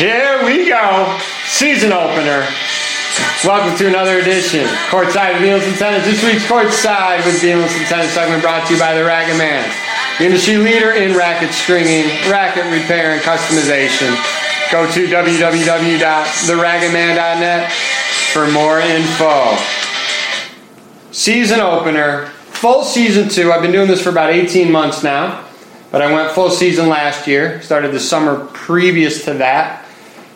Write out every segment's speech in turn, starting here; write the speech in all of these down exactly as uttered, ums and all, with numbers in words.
Here we go. Season opener. Welcome to another edition. Courtside with Milos and Tennis. This week's Courtside with Milos and Tennis segment brought to you by the Racket Man, the industry leader in racket stringing, racket repair, and customization. Go to w w w dot the racket man dot net for more info. Season opener. Full season two. I've been doing this for about eighteen months now, but I went full season last year. Started the summer previous to that.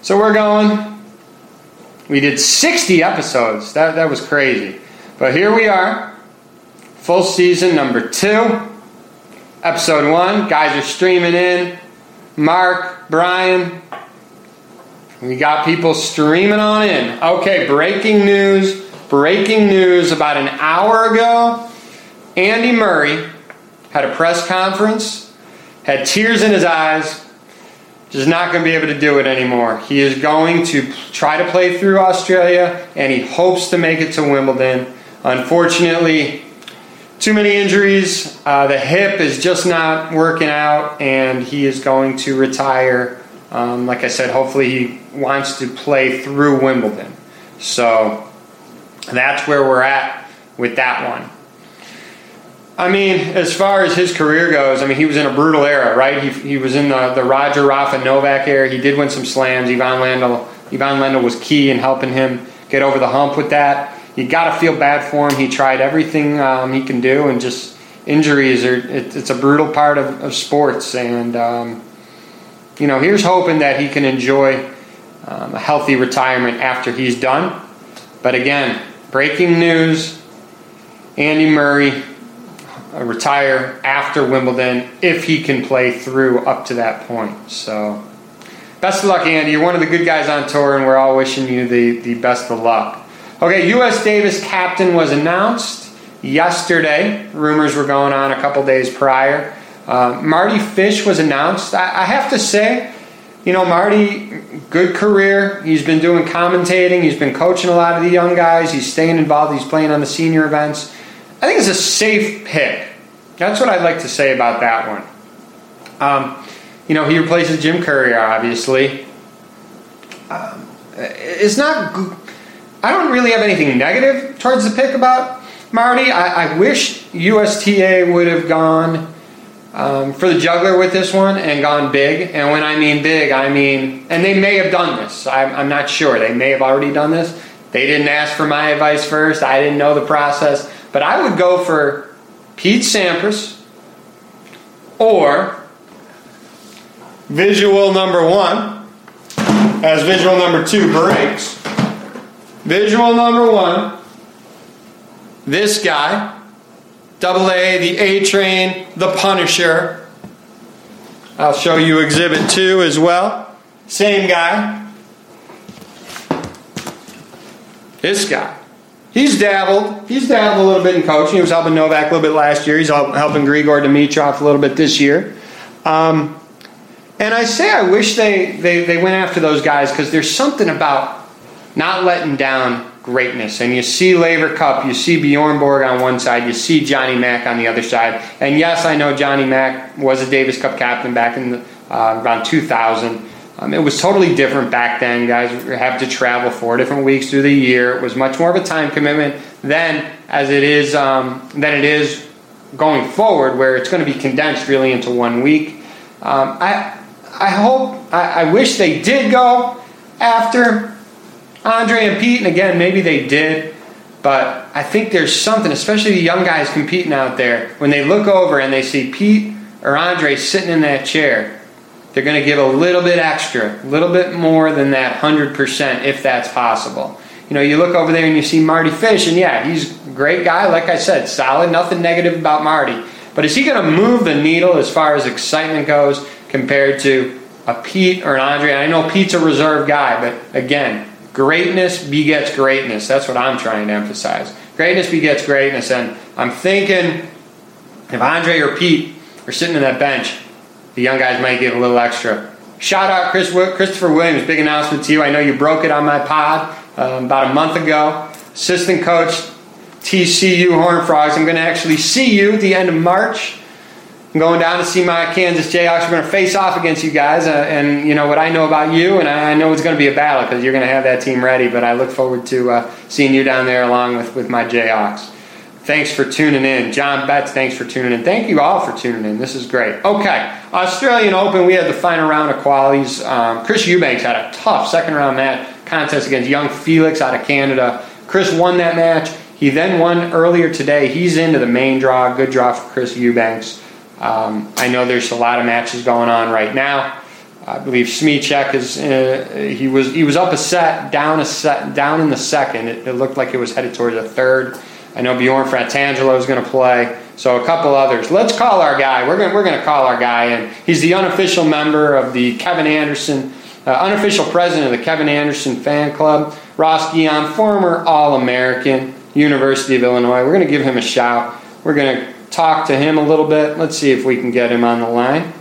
So we're going. We did sixty episodes. That that was crazy. But here we are. Full season number two. Episode one. Guys are streaming in. Mark, Brian. We got people streaming on in. Okay, breaking news. Breaking news about an hour ago. Andy Murray had a press conference, had tears in his eyes, just not going to be able to do it anymore. He is going to try to play through Australia, and he hopes to make it to Wimbledon. Unfortunately, too many injuries. Uh, the hip is just not working out, and he is going to retire. Um, like I said, hopefully he wants to play through Wimbledon. So that's where we're at with that one. I mean, as far as his career goes, I mean, he was in a brutal era, right? He he was in the, the Roger, Rafa, Novak era. He did win some slams. Ivan Lendl, Ivan Lendl was key in helping him get over the hump with that. You got to feel bad for him. He tried everything um, he can do, and just injuries are it, it's a brutal part of, of sports. And um, you know, here's hoping that he can enjoy um, a healthy retirement after he's done. But again, breaking news: Andy Murray. Retire after Wimbledon if he can play through up to that point. So best of luck, Andy. You're one of the good guys on tour, and we're all wishing you the, the best of luck. Okay, U S Davis captain was announced yesterday. Rumors were going on a couple days prior. Uh, Marty Fish was announced. I, I have to say, you know, Marty, good career. He's been doing commentating. He's been coaching a lot of the young guys. He's staying involved. He's playing on the senior events. I think it's a safe pick. That's what I'd like to say about that one. Um, you know, he replaces Jim Courier, obviously. Um, it's not... I don't really have anything negative towards the pick about Marty. I, I wish U S T A would have gone um, for the juggler with this one and gone big. And when I mean big, I mean... And they may have done this. I'm, I'm not sure. They may have already done this. They didn't ask for my advice first. I didn't know the process. But I would go for Pete Sampras or visual number one, as visual number two breaks. Visual number one, this guy, double A, the A-Train, the Punisher. I'll show you exhibit two as well. Same guy. This guy. He's dabbled. He's dabbled a little bit in coaching. He was helping Novak a little bit last year. He's helping Grigor Dimitrov a little bit this year. Um, and I say I wish they, they, they went after those guys because there's something about not letting down greatness. And you see Laver Cup. You see Bjorn Borg on one side. You see Johnny Mac on the other side. And yes, I know Johnny Mac was a Davis Cup captain back in the, uh, around two thousand. Um, it was totally different back then. Guys have to travel four different weeks through the year. It was much more of a time commitment than as it is um, than it is going forward, where it's going to be condensed really into one week. Um, I I hope I, I wish they did go after Andre and Pete, and again maybe they did, but I think there's something, especially the young guys competing out there, when they look over and they see Pete or Andre sitting in that chair. They're going to give a little bit extra, a little bit more than that one hundred percent if that's possible. You know, you look over there and you see Marty Fish, and yeah, he's a great guy. Like I said, solid, nothing negative about Marty. But is he going to move the needle as far as excitement goes compared to a Pete or an Andre? I know Pete's a reserve guy, but again, greatness begets greatness. That's what I'm trying to emphasize. Greatness begets greatness, and I'm thinking if Andre or Pete are sitting in that bench, the young guys might give a little extra. Shout out Chris Christopher Williams. Big announcement to you. I know you broke it on my pod um, about a month ago. Assistant coach, T C U Horned Frogs. I'm going to actually see you at the end of March. I'm going down to see my Kansas Jayhawks. We're going to face off against you guys, uh, and you know what I know about you, and I know it's going to be a battle because you're going to have that team ready, but I look forward to uh, seeing you down there along with, with my Jayhawks. Thanks for tuning in. John Betts, thanks for tuning in. Thank you all for tuning in. This is great. Okay, Australian Open, we had the final round of qualies. Um, Chris Eubanks had a tough second-round match contest against young Felix out of Canada. Chris won that match. He then won earlier today. He's into the main draw. Good draw for Chris Eubanks. Um, I know there's a lot of matches going on right now. I believe Smichek is uh, he was he was up a set, down a set, down in the second. It, it looked like it was headed towards a third. I know Bjorn Fratangelo is going to play. So a couple others. Let's call our guy. We're going we're going to call our guy in. He's the unofficial member of the Kevin Anderson, uh, unofficial president of the Kevin Anderson fan club. Ross Guion, former All-American, University of Illinois. We're going to give him a shout. We're going to talk to him a little bit. Let's see if we can get him on the line.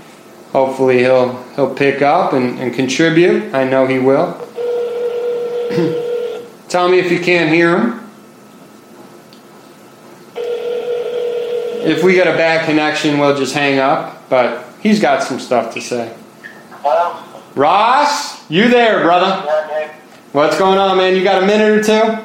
Hopefully he'll he'll pick up and, and contribute. I know he will. Tell me if you can't hear him. If we get a bad connection, we'll just hang up. But he's got some stuff to say. Hello? Ross, you there, brother? Yeah, what's going on, man? You got a minute or two?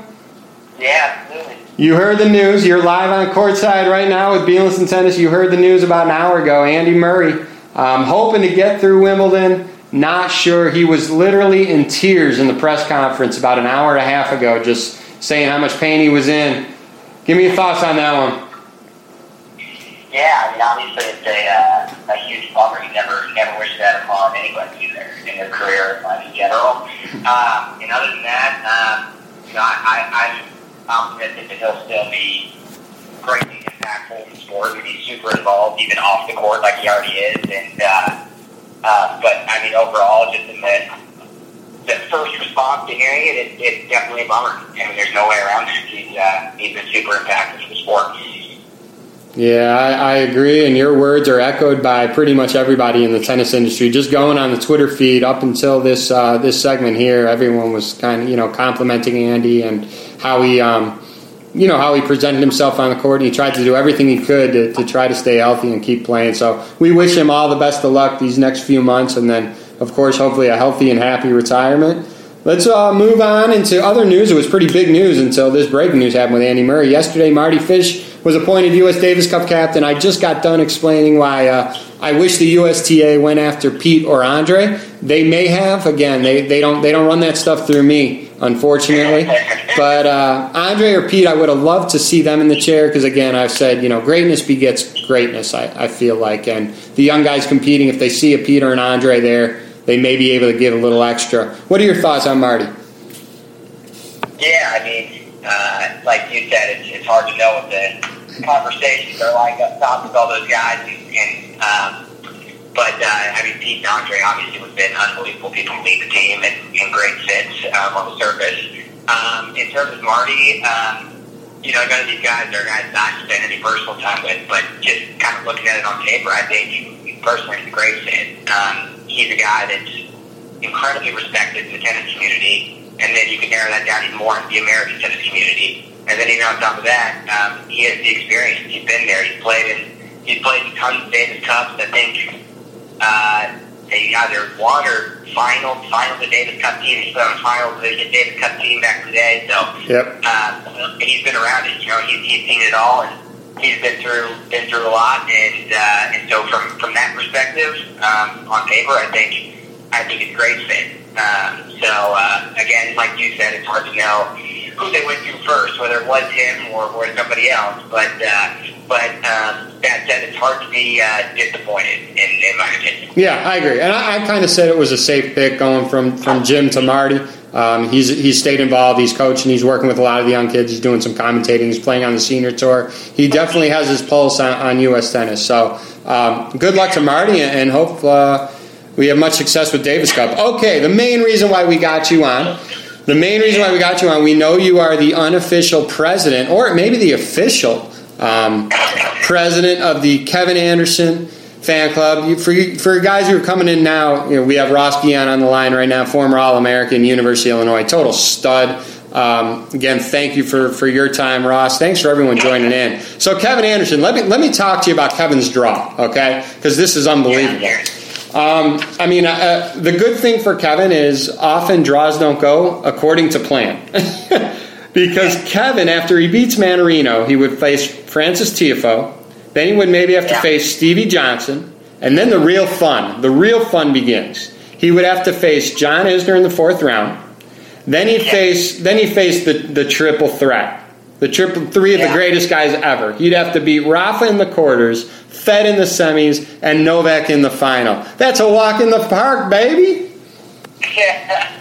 Yeah, absolutely. You heard the news. You're live on Courtside right now with Beelis and Tennis. You heard the news about an hour ago. Andy Murray, um, hoping to get through Wimbledon. Not sure. He was literally in tears in the press conference about an hour and a half ago, just saying how much pain he was in. Give me your thoughts on that one. Yeah, I mean, obviously it's a, uh, a huge bummer. You never, you never wish that upon anyone either in their career or life in general. Um, and other than that, um, you know, I, I, I'm optimistic that he'll still be greatly impactful in the sport and be super involved, even off the court, like he already is. And uh, uh, but I mean, overall, just in the the first response to hearing it, it it's definitely a bummer. I mean, there's no way around it. He's uh, he's been super impactful for the sport. Yeah, I, I agree, and your words are echoed by pretty much everybody in the tennis industry. Just going on the Twitter feed up until this uh, this segment here, everyone was kind of you know complimenting Andy and how he, um, you know, how he presented himself on the court, and he tried to do everything he could to, to try to stay healthy and keep playing. So we wish him all the best of luck these next few months, and then, of course, hopefully a healthy and happy retirement. Let's uh, move on into other news. It was pretty big news until this breaking news happened with Andy Murray. Yesterday, Marty Fish was appointed U S Davis Cup captain. I just got done explaining why uh, I wish the U S T A went after Pete or Andre. They may have. Again, they, they don't they don't run that stuff through me, unfortunately. But uh, Andre or Pete, I would have loved to see them in the chair because, again, I've said, you know, greatness begets greatness, I, I feel like. And the young guys competing, if they see a Pete or an Andre there, they may be able to give a little extra. What are your thoughts on Marty? Yeah, I mean, uh, like you said, it's, it's hard to know what the conversations are like up top with all those guys. And, um, but, uh, I mean, Pete and Andre obviously have been unbelievable people who lead the team and, and great fits um, on the surface. Um, in terms of Marty, um, you know, none of these guys are guys that I spend any personal time with, but just kind of looking at it on paper, I think he, he personally is a great fit. Um, he's a guy that's incredibly respected in the tennis community, and then you can narrow that down even more in the American tennis community. And then even on top of that, um, he has the experience. He's been there. He's played in, he's played in tons of Davis Cups. I think uh, they either won or Final, final the Davis Cup team. He's been on final the Davis Cup team back today. So, yep. uh, he's been around it. You know, he's, he's seen it all, and he's been through, been through a lot. And uh, and so, from, from that perspective, um, on paper, I think, I think it's a great fit. Um, so, uh, again, like you said, it's hard to know who they went to first, whether it was him or, or somebody else. But uh, but um, that said, it's hard to be uh, disappointed, in, in my opinion. Yeah, I agree. And I, I kind of said it was a safe pick going from, from Jim to Marty. Um, he's he's stayed involved. He's coaching. He's working with a lot of the young kids. He's doing some commentating. He's playing on the senior tour. He definitely has his pulse on, on U S tennis. So um, good luck to Marty, and, and hope uh, we have much success with Davis Cup. Okay, the main reason why we got you on... The main reason why we got you on, we know you are the unofficial president, or maybe the official um, president of the Kevin Anderson fan club. You, for for guys who are coming in now, you know, we have Ross Guion on the line right now, former All-American, University of Illinois, total stud. Um, Um, again, thank you for, for your time, Ross. Thanks for everyone joining in. So, Kevin Anderson, let me let me talk to you about Kevin's draw, okay? Because this is unbelievable. Um, I mean, uh, the good thing for Kevin is often draws don't go according to plan. Because Kevin, after he beats Manarino, he would face Francis Tiafoe. Then he would maybe have to yeah. face Stevie Johnson. And then the real fun, the real fun begins. He would have to face John Isner in the fourth round. Then he faced then he faced the, the triple threat. The triple three of yeah. the greatest guys ever. He'd have to beat Rafa in the quarters, Fed in the semis, and Novak in the final. That's a walk in the park, baby. Yeah.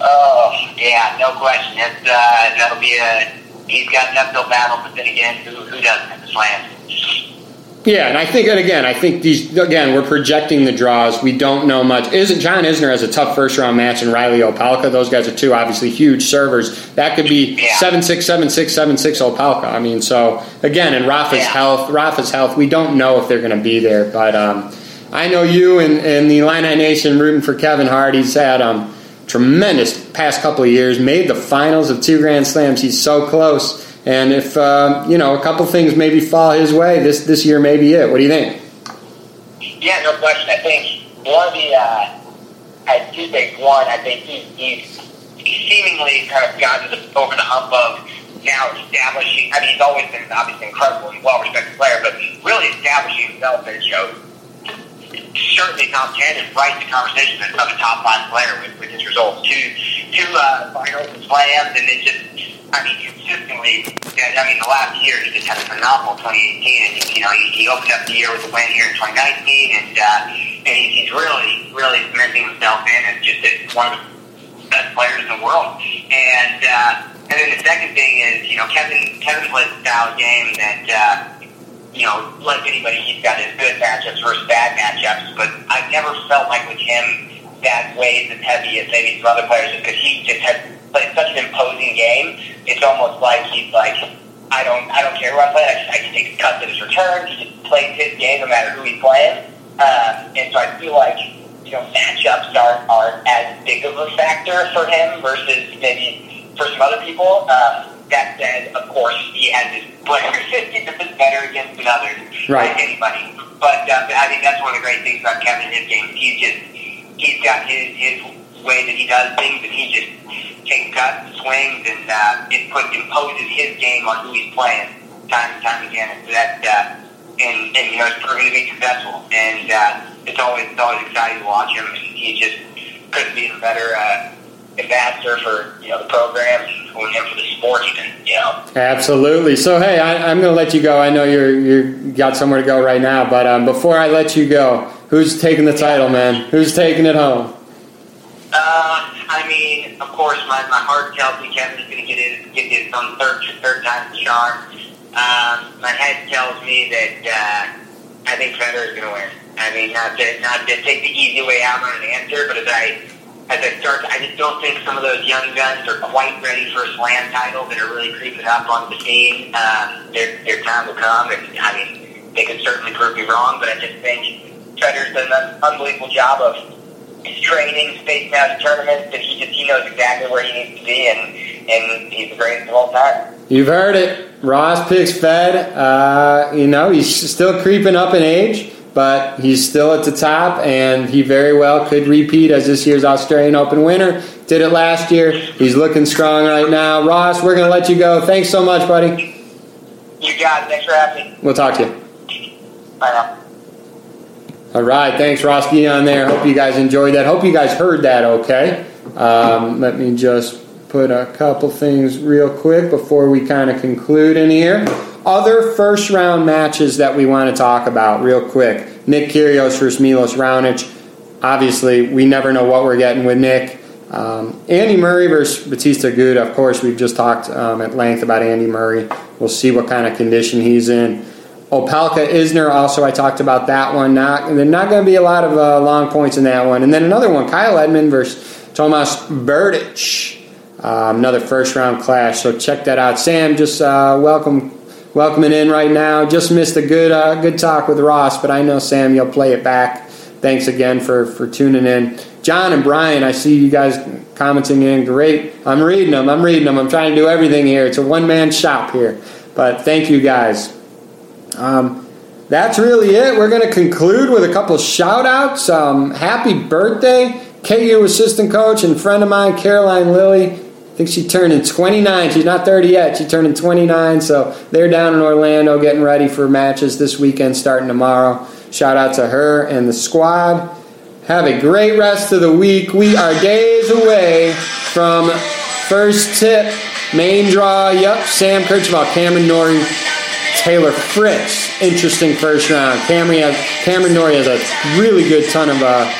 Oh, yeah, no question. It's, uh, that'll be a he's got an uphill battle, but then again, who who doesn't in this land? Yeah, and I think, and again, I think these, again, we're projecting the draws. We don't know much. Isn't John Isner has a tough first-round match and Riley Opalka. Those guys are two, obviously, huge servers. That could be yeah. seven six, seven six, seven six Opalka. I mean, so, again, and Rafa's yeah. health, Rafa's health, we don't know if they're going to be there. But um, I know you and, and the Illini Nation rooting for Kevin Hart. He's had um, tremendous past couple of years, made the finals of two Grand Slams. He's so close. And if, uh, you know, a couple things maybe fall his way, this this year may be it. What do you think? Yeah, no question. I think one of the, uh, I do think one, I think he, he's seemingly kind of gotten over the hump of now establishing, I mean, he's always been obviously incredible and well-respected player, but really establishing himself as, you know, certainly top ten is right in the conversation as another top five player with, with his results. Two, two uh, finals and slams, and then just, I mean, consistently, I mean, the last year he just had a phenomenal twenty eighteen, and, you know, he, he opened up the year with a win here in twenty nineteen, and, uh, and he's really, really cementing himself in as just one of the best players in the world. And uh, and then the second thing is, you know, Kevin Kevin plays a style game that, uh, you know, like anybody, he's got his good matchups versus bad matchups, but I've never felt like with him that weighs as heavy as maybe some other players, because he just has played such an imposing game. It's almost like he's like, I don't, I don't care who I play. I just, I can take the cuts at his return. He just plays his game no matter who he's playing. Uh, and so I feel like, you know, matchups aren't are as big of a factor for him versus maybe for some other people. Uh, that said, of course, he has his players that is better against another right. than anybody. But uh, I think that's one of the great things about Kevin in his game. He's just, he's got his his way that he does things, and he just takes cuts and swings and uh, it puts, imposes his game on who he's playing time and time again. And so that, uh, and, and you know, it's proven to be successful. And uh, it's always it's always exciting to watch him. And he just couldn't be a better uh, ambassador for, you know, the program and for the sport even, you know. Absolutely. So, hey, I, I'm going to let you go. I know you're you got somewhere to go right now, but um, before I let you go, who's taking the title, man? Who's taking it home? Uh, I mean, of course, my, my heart tells me Kevin's going to get his get his on third third time's the charm. Um, my head tells me that uh, I think Federer's going to win. I mean, not to not to take the easy way out on an answer, but as I as I start, I just don't think some of those young guns are quite ready for a slam title. That are really creeping up on the scene. Um, their their time will come, and I mean, they could certainly prove me wrong. But I just think Federer's done an unbelievable job of his training, spacing out his tournaments, that he just he knows exactly where he needs to be, and, and he's the greatest of all time. You've heard it. Ross picks Fed. Uh, you know, he's still creeping up in age, but he's still at the top, and he very well could repeat as this year's Australian Open winner. Did it last year. He's looking strong right now. Ross, we're going to let you go. Thanks so much, buddy. You got it. Thanks for having me. We'll talk to you. Bye now. All right, thanks, Ross Guion there. Hope you guys enjoyed that. Hope you guys heard that okay. Um, let me just put a couple things real quick before we kind of conclude in here. Other first-round matches that we want to talk about real quick. Nick Kyrgios versus Milos Raonic. Obviously, we never know what we're getting with Nick. Um, Andy Murray versus Batista Agut. Of course, we've just talked um, at length about Andy Murray. We'll see what kind of condition he's in. Opalka Isner, also I talked about that one. Not, there's not going to be a lot of uh, long points in that one. And then another one, Kyle Edmund versus Tomas Berdych. Uh, another first-round clash, so check that out. Sam, just uh, welcome welcoming in right now. Just missed a good uh, good talk with Ross, but I know, Sam, you'll play it back thanks again for, for tuning in. John and Brian, I see you guys commenting in. Great. I'm reading them. I'm reading them. I'm trying to do everything here. It's a one-man shop here. But thank you guys. Um, that's really it. We're going to conclude with a couple shout-outs. Um, happy birthday, K U assistant coach and friend of mine, Caroline Lilly. I think she turned in twenty-nine. She's not thirty yet. She turned in twenty-nine, so they're down in Orlando getting ready for matches this weekend starting tomorrow. Shout out to her and the squad. Have a great rest of the week. We are days away from first tip, main draw. Yep, Sam Kirchhoff, Cameron Norrie, Taylor Fritz. Interesting first round. Cameron, has, Cameron Norrie has a really good ton of... Uh,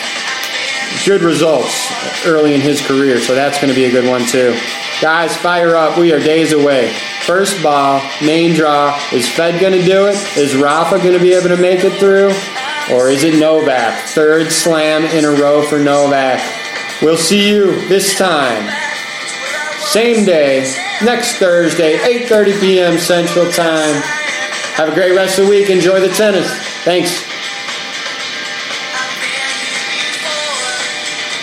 Good results early in his career, so that's going to be a good one too. Guys, fire up. We are days away. First ball, main draw. Is Fed going to do it? Is Rafa going to be able to make it through? Or is it Novak? Third slam in a row for Novak. We'll see you this time. Same day, next Thursday, eight thirty p.m. Central Time. Have a great rest of the week. Enjoy the tennis. Thanks.